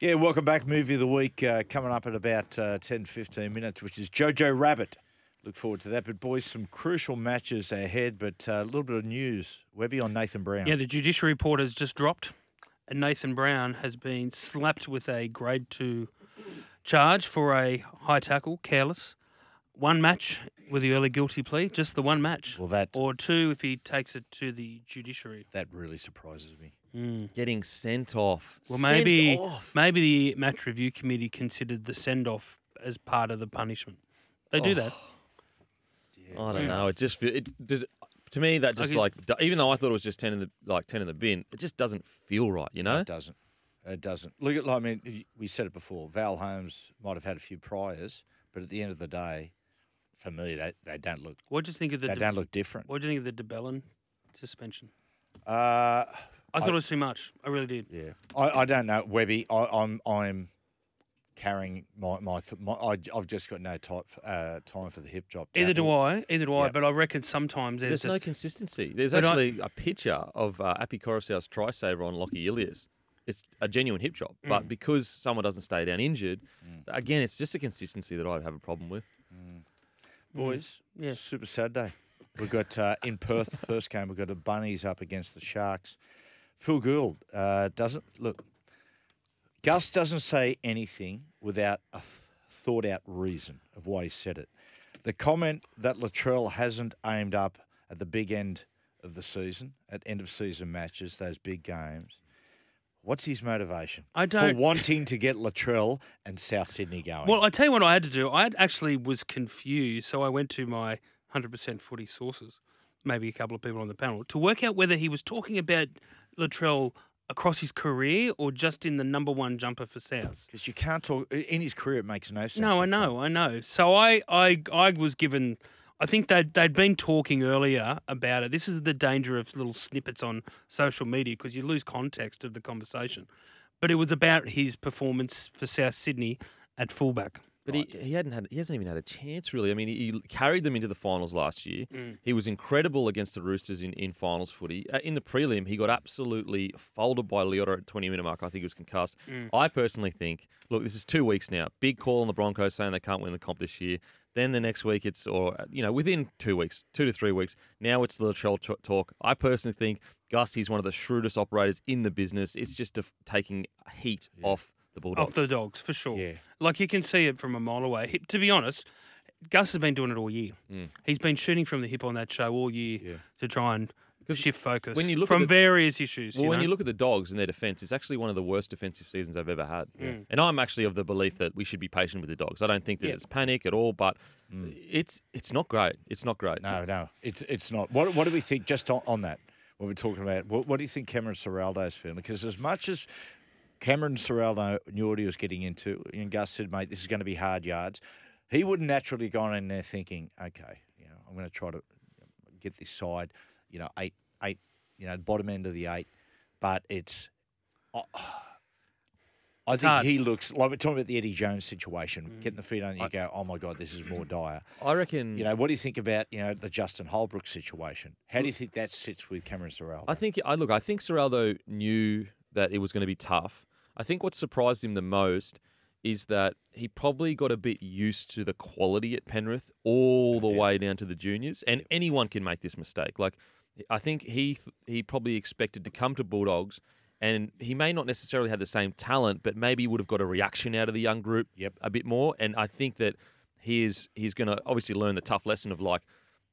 Yeah, welcome back. Movie of the week coming up in about 10, 15 minutes, which is Jojo Rabbit. Look forward to that. But, boys, some crucial matches ahead, but a little bit of news. Webby on Nathan Brown. Yeah, the judiciary report has just dropped, and Nathan Brown has been slapped with a grade 2 charge for a high tackle, careless. One match with the early guilty plea, just the one match. Well, that or two if he takes it to the judiciary. That really surprises me. Mm. Getting sent off. Well, maybe the match review committee considered the send off as part of the punishment. They do that. Dear. I don't know. It just does. To me, that just even though I thought it was just 10 in the bin, it just doesn't feel right. You know, it doesn't. Look at I mean, we said it before. Val Holmes might have had a few priors, but at the end of the day. For me, they don't look. What do you think of the? They don't look different. What do you think of the DeBellin suspension? I thought it was too much. I really did. Yeah, I don't know, Webby. I'm carrying my I've just got no time for the hip drop. Either do I. Yep. But I reckon sometimes there's no consistency. There's actually a picture of Api Coruscant's try saver on Lockie Ilias. It's a genuine hip drop, but because someone doesn't stay down injured, again, it's just a consistency that I have a problem with. Mm. Boys, Super Saturday. We've got, in Perth, the first game, we've got the Bunnies up against the Sharks. Phil Gould Gus doesn't say anything without a thought-out reason of why he said it. The comment that Latrell hasn't aimed up at the big end of the season, at end-of-season matches, those big games, what's his motivation for wanting to get Latrell and South Sydney going? Well, I tell you what I had to do. I actually was confused, so I went to my 100% footy sources, maybe a couple of people on the panel, to work out whether he was talking about Latrell across his career or just in the number one jumper for South. Because you can't talk – in his career it makes no sense. No, I know. So I was given – I think they'd been talking earlier about it. This is the danger of little snippets on social media because you lose context of the conversation. But it was about his performance for South Sydney at fullback. But he hasn't even had a chance really. I mean, he carried them into the finals last year. Mm. He was incredible against the Roosters in finals footy. In the prelim, he got absolutely folded by Leota at 20-minute mark. I think he was concussed. Mm. I personally think, look, this is 2 weeks now. Big call on the Broncos saying they can't win the comp this year. Then the next week within 2 weeks, 2 to 3 weeks, now it's the Latrell talk. I personally think Gus, he's one of the shrewdest operators in the business. It's just taking heat off the Bulldogs. Off the Dogs, for sure. Yeah. Like you can see it from a mile away. To be honest, Gus has been doing it all year. Mm. He's been shooting from the hip on that show all year to try and shift focus when you look from various issues. Well, when you look at the Dogs and their defence, it's actually one of the worst defensive seasons I've ever had. Yeah. And I'm actually of the belief that we should be patient with the Dogs. I don't think that it's panic at all, but it's not great. It's not great. No, it's not. What do we think, just on that, when we're talking about, what do you think Cameron Ciraldo's feeling? Because as much as Cameron Ciraldo knew what he was getting into, and Gus said, mate, this is going to be hard yards, he would naturally have gone in there thinking, okay, I'm going to try to get this side – eight. Bottom end of the eight, but it's. I think he looks like we're talking about the Eddie Jones situation. Getting the feet on you, go, oh my God, this is more dire. I reckon. What do you think about the Justin Holbrook situation? How do you think that sits with Cameron Ciraldo? I think Ciraldo knew that it was going to be tough. I think what surprised him the most is that he probably got a bit used to the quality at Penrith all the way down to the juniors, and anyone can make this mistake. Like. I think he probably expected to come to Bulldogs, and he may not necessarily have the same talent, but maybe would have got a reaction out of the young group a bit more. And I think that he's going to obviously learn the tough lesson of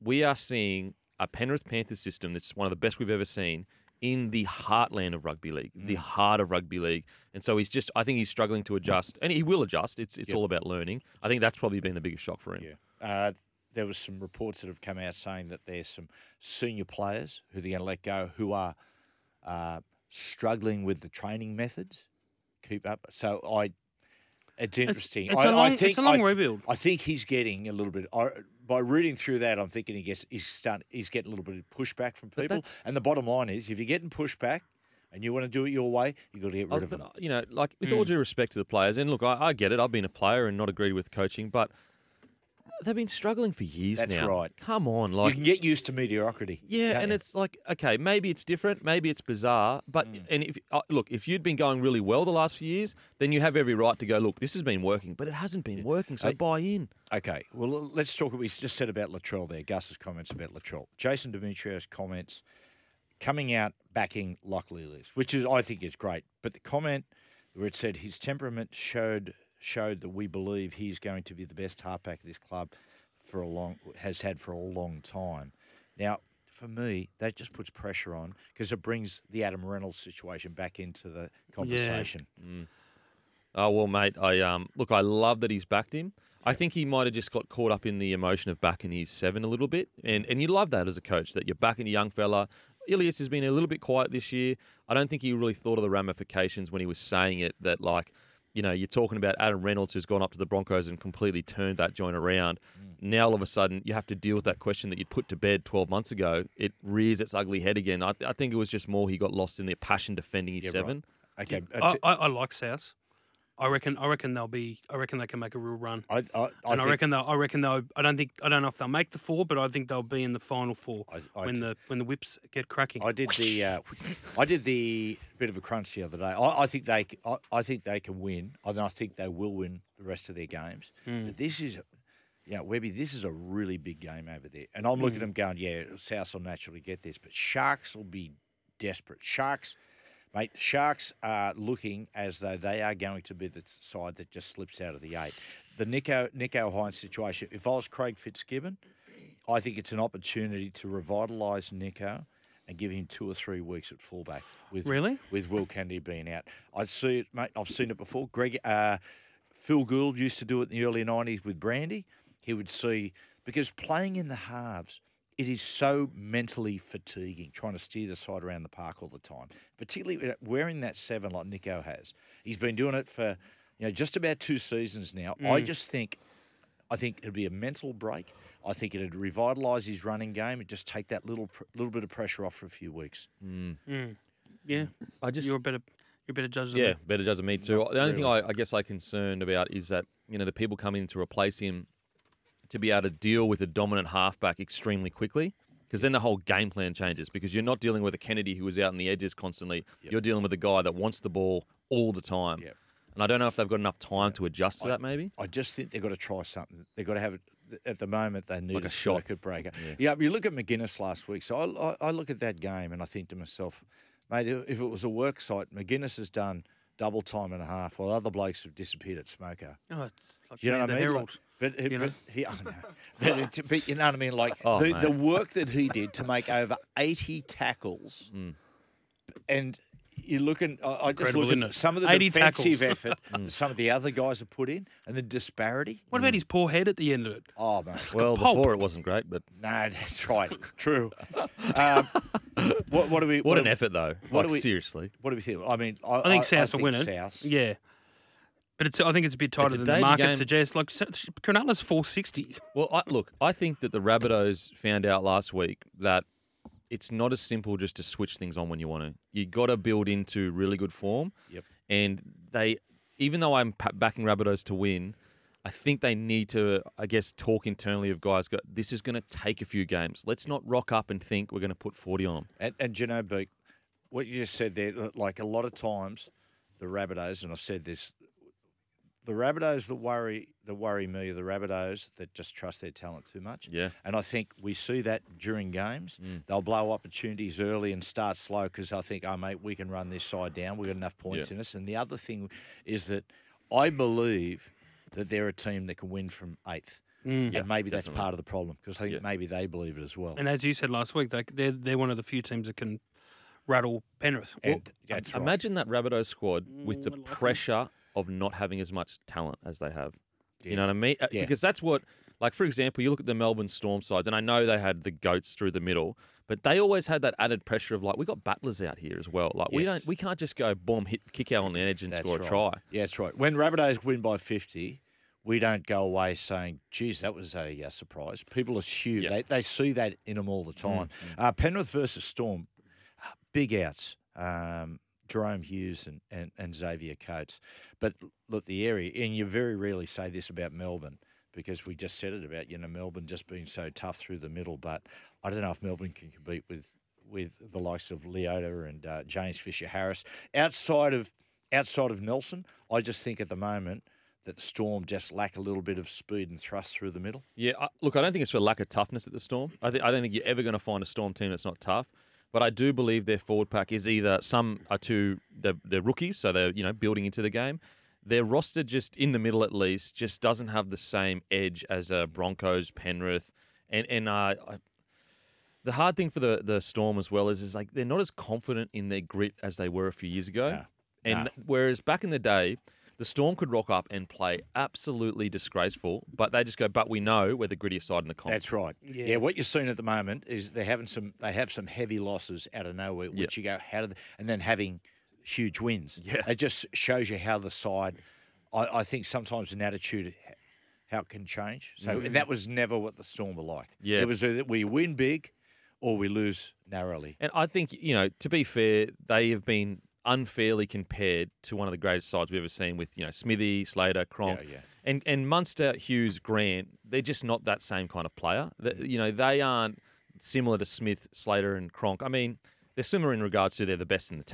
we are seeing a Penrith Panthers system that's one of the best we've ever seen in the heartland of rugby league, the heart of rugby league. And so I think he's struggling to adjust, and he will adjust. It's all about learning. I think that's probably been the biggest shock for him. Yeah. There was some reports that have come out saying that there's some senior players who they're going to let go who are struggling with the training methods. Keep up. So it's interesting. It's a long rebuild. I think he's getting a little bit. By reading through that, I'm thinking he's getting a little bit of pushback from people. And the bottom line is, if you're getting pushback and you want to do it your way, you've got to get rid of them. With all due respect to the players, and look, I get it. I've been a player and not agreed with coaching, but They've been struggling for years now. That's right. Come on. Like, you can get used to mediocrity. Yeah, and it's like, okay, maybe it's different, maybe it's bizarre, but and if look, if you'd been going really well the last few years, then you have every right to go, look, this has been working, but it hasn't been working, so buy in. Okay, well, let's talk what we just said about Latrell there, Gus's comments about Latrell. Jason Demetrio's comments coming out backing Lockley List, which is I think is great, but the comment where it said his temperament showed that we believe he's going to be the best halfback this club has had for a long time. Now, for me, that just puts pressure on because it brings the Adam Reynolds situation back into the conversation. Yeah. Mm. Oh well, mate. I love that he's backed him. I think he might have just got caught up in the emotion of backing his seven a little bit, and you love that as a coach that you're backing a young fella. Ilias has been a little bit quiet this year. I don't think he really thought of the ramifications when he was saying it. That like. You know, you're talking about Adam Reynolds, who's gone up to the Broncos and completely turned that joint around. Now, all of a sudden, you have to deal with that question that you'd put to bed 12 months ago. It rears its ugly head again. I think it was just more he got lost in the passion defending his seven. Right. Okay, I like South. I reckon they'll be. I reckon they can make a real run. I reckon they'll. I don't know if they'll make the four, but I think they'll be in the final four when the whips get cracking. I did the bit of a crunch the other day. I think they can win, and I think they will win the rest of their games. But this is, Webby, this is a really big game over there, and I'm looking at them going, South will naturally get this, but Sharks will be desperate. Sharks are looking as though they are going to be the side that just slips out of the eight. The Nicho Hynes situation, if I was Craig Fitzgibbon, I think it's an opportunity to revitalise Nicho and give him 2 or 3 weeks at fullback. With Will Kennedy being out. I see it, mate. I've seen it before. Phil Gould used to do it in the early 90s with Brandy. He would see, because playing in the halves, it is so mentally fatiguing trying to steer the side around the park all the time, particularly wearing that seven like Nicho has. He's been doing it for, just about 2 seasons now. I think it'd be a mental break. I think it'd revitalise his running game and just take that little bit of pressure off for a few weeks. Yeah, you're a better judge than me. Yeah, better judge than me too. Not the only thing I guess I'm concerned about is that the people coming in to replace him. To be able to deal with a dominant halfback extremely quickly, because then the whole game plan changes, because you're not dealing with a Kennedy who is out on the edges constantly. Yep. You're dealing with a guy that wants the ball all the time. Yep. And I don't know if they've got enough time to adjust to that, maybe. I just think they've got to try something. They've got to have, at the moment, they need like a circuit breaker. Yeah, you look at McGuinness last week. So I look at that game and I think to myself, mate, if it was a work site, McGuinness has done double time and a half while other blokes have disappeared at smoker. Oh, it's like you know what I mean? Herald. But you know what I mean? Like the work that he did to make over 80 tackles, and you look at I just look at some of the defensive effort some of the other guys have put in, and the disparity. What about his poor head at the end of it? Oh man! Well, before it wasn't great, but no, that's right. True. What do we? What an effort though! Seriously, what do we think? I mean, I think South will win it. South. Yeah. But I think it's a bit tighter than the market suggests. Like, Cronulla's 460. Well, I think that the Rabbitohs found out last week that it's not as simple just to switch things on when you want to. You got to build into really good form. Yep. And they, even though I'm backing Rabbitohs to win, I think they need to, I guess, talk internally of guys. This is going to take a few games. Let's not rock up and think we're going to put 40 on them. And you know, Beak, what you just said there, like a lot of times the Rabbitohs, and I've said this, the Rabbitohs that worry me are the Rabbitohs that just trust their talent too much. Yeah. And I think we see that during games. They'll blow opportunities early and start slow because they'll think, oh, mate, we can run this side down. We've got enough points in us. And the other thing is that I believe that they're a team that can win from eighth. And maybe that's part of the problem because I think maybe they believe it as well. And as you said last week, they're one of the few teams that can rattle Penrith. Imagine that Rabbitohs squad with the pressure of not having as much talent as they have. You know what I mean? Yeah. Because that's what, like, for example, you look at the Melbourne Storm sides, and I know they had the goats through the middle, but they always had that added pressure of, like, we got battlers out here as well. Like, we can't just go, boom, kick out on the edge and score a try. Yeah, that's right. When Rabbitohs win by 50, we don't go away saying, geez, that was a surprise. People assume. They see that in them all the time. Penrith versus Storm, big outs. Jahrome Hughes and Xavier Coates. But look, the area, and you very rarely say this about Melbourne, because we just said it about, you know, Melbourne just being so tough through the middle. But I don't know if Melbourne can compete with the likes of Leota and James Fisher-Harris. Outside of Nelson, I just think at the moment that the Storm just lack a little bit of speed and thrust through the middle. Yeah, look, I don't think it's for lack of toughness at the Storm. I don't think you're ever going to find a Storm team that's not tough. But I do believe their forward pack is either some are too they're rookies, so they're, you know, building into the game. Their roster just in the middle at least just doesn't have the same edge as Broncos, Penrith, and the hard thing for the Storm as well is like they're not as confident in their grit as they were a few years ago. Whereas back in the day, the Storm could rock up and play absolutely disgraceful, but they just go, but we know we're the grittiest side in the comp. That's right. Yeah, what you're seeing at the moment is they're having they have some heavy losses out of nowhere, which you go, how do they, and then having huge wins. Yeah. It just shows you how the side, I think sometimes an attitude, how it can change. So and that was never what the Storm were like. Yeah. It was either we win big or we lose narrowly. And I think, you know, to be fair, they have been unfairly compared to one of the greatest sides we've ever seen with, you know, Smithy, Slater, Cronk, and Munster, Hughes, Grant. They're just not that same kind of player. You know, they aren't similar to Smith, Slater, and Cronk. I mean, they're similar in regards to they're the best in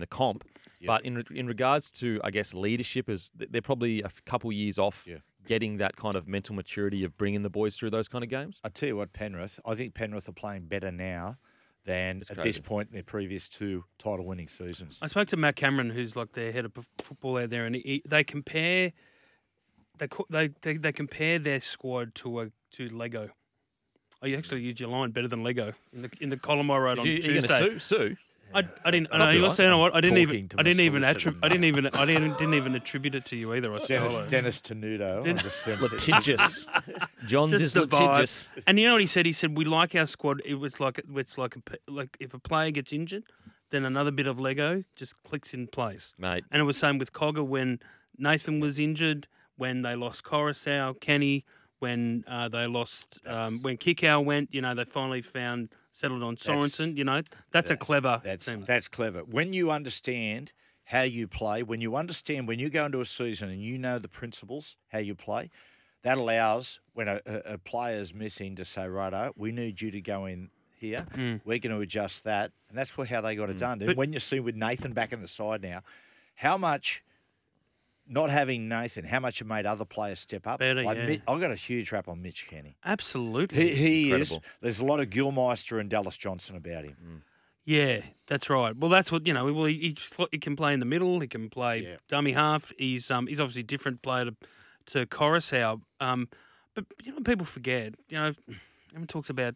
the comp, but in regards to, I guess, leadership, is they're probably a couple years off getting that kind of mental maturity of bringing the boys through those kind of games. I tell you what, Penrith. I think Penrith are playing better now than at this point in their previous two title-winning seasons. I spoke to Matt Cameron, who's like their head of football out there, and they compare their squad to Lego. I actually used your line better than Lego in the column I wrote on Tuesday. You're Sue? I didn't. I didn't even attribute it to you either. I stole it. Dennis Tenuto. Litigious. Johns is litigious. And you know what he said? He said we like our squad. It was like it's like if a player gets injured, then another bit of Lego just clicks in place, mate. And it was the same with Cogger when Nathan was injured, when they lost Coruscant, Kenny, when they lost, when Kickow went. You know, they finally settled on Sorensen, you know. That's a clever thing. That's clever. When you understand how you play, when you understand when you go into a season and you know the principles, how you play, that allows when a player's missing to say, righto, we need you to go in here. We're going to adjust that. And that's how they got it done. And when you see with Nathan back in the side now, how much not having Nathan, how much it made other players step up. I've got a huge rap on Mitch Kenny. Absolutely. He is. There's a lot of Gilmeister and Dallas Johnson about him. Yeah, that's right. Well, that's what, you know, he can play in the middle. He can play dummy half. He's obviously a different player to Coruscant. But, you know, people forget, you know, everyone talks about,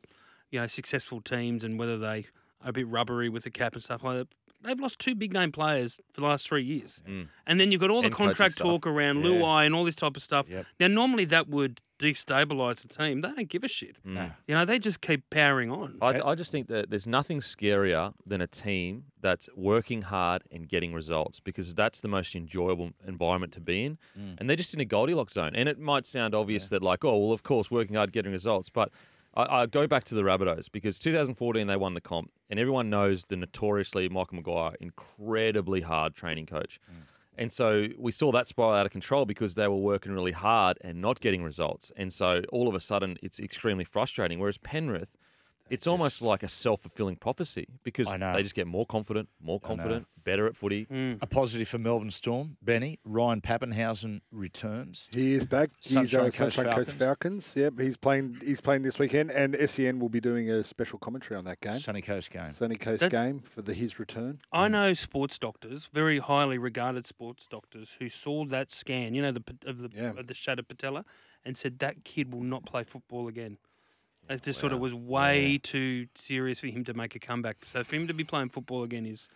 you know, successful teams and whether they are a bit rubbery with the cap and stuff like that. They've lost two big-name players for the last 3 years. And then you've got all the contract talk around Luai and all this type of stuff. Now, normally that would destabilise the team. They don't give a shit. No. You know, they just keep powering on. I just think that there's nothing scarier than a team that's working hard and getting results because that's the most enjoyable environment to be in. And they're just in a Goldilocks zone. And it might sound obvious that, like, oh, well, of course, working hard, getting results, but I go back to the Rabbitohs because 2014 they won the comp and everyone knows the notoriously Michael Maguire incredibly hard training coach. And so we saw that spiral out of control because they were working really hard and not getting results. And so all of a sudden it's extremely frustrating. Whereas Penrith, it's almost like a self-fulfilling prophecy because they just get more confident, better at footy. A positive for Melbourne Storm, Benny, Ryan Papenhuyzen returns. He is back. He's Sunshine Coast Falcons. Yep, he's playing this weekend, and SEN will be doing a special commentary on that game. Sunny Coast game for his return. I know sports doctors, very highly regarded sports doctors, who saw that scan, you know, of the shattered patella, and said that kid will not play football again. It just sort of was way too serious for him to make a comeback. So for him to be playing football again is,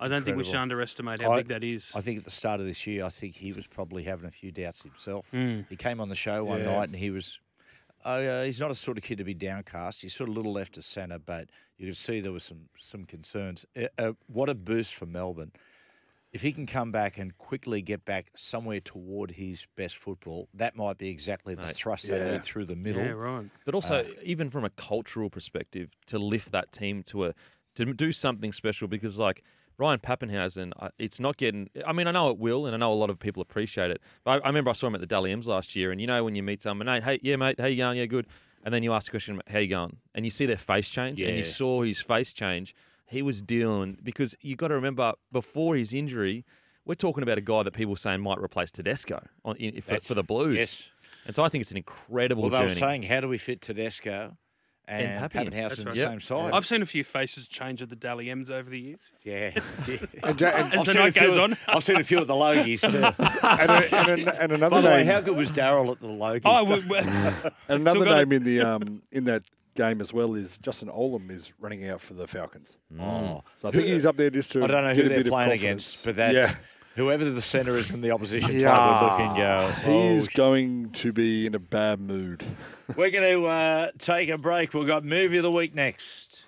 I don't think we should underestimate how big that is. I think at the start of this year, I think he was probably having a few doubts himself. He came on the show one night and he was, he's not a sort of kid to be downcast. He's sort of a little left of centre, but you could see there were some concerns. What a boost for Melbourne. If he can come back and quickly get back somewhere toward his best football, that might be exactly the thrust they need through the middle. Yeah, right. But also, even from a cultural perspective, to lift that team to do something special because, like, Ryan Papenhuyzen, it's not getting... I mean, I know it will, and I know a lot of people appreciate it. But I remember I saw him at the Dally M's last year, and you know when you meet someone, hey, yeah, mate, how you going? Yeah, good. And then you ask the question, how you going? And you see their face change, and you saw his face change. He was dealing... Because you got to remember, before his injury, we're talking about a guy that people are saying might replace Tedesco for the Blues. Yes. And so I think it's an incredible journey. Well, they were saying, how do we fit Tedesco... And Papenhuyzen on the same side. I've seen a few faces change at the Dally M's over the years. Yeah. I've seen a few at the Logies too. and another name. By the way, how good was Daryl at the Logies? Another name in that game as well is Justin Olam is running out for the Falcons. Oh. So I think he's up there just to I don't know who they're playing against, but that... Yeah. Whoever the centre is in the opposition club will look and go, he's going to be in a bad mood. We're going to take a break. We've got Movie of the Week next.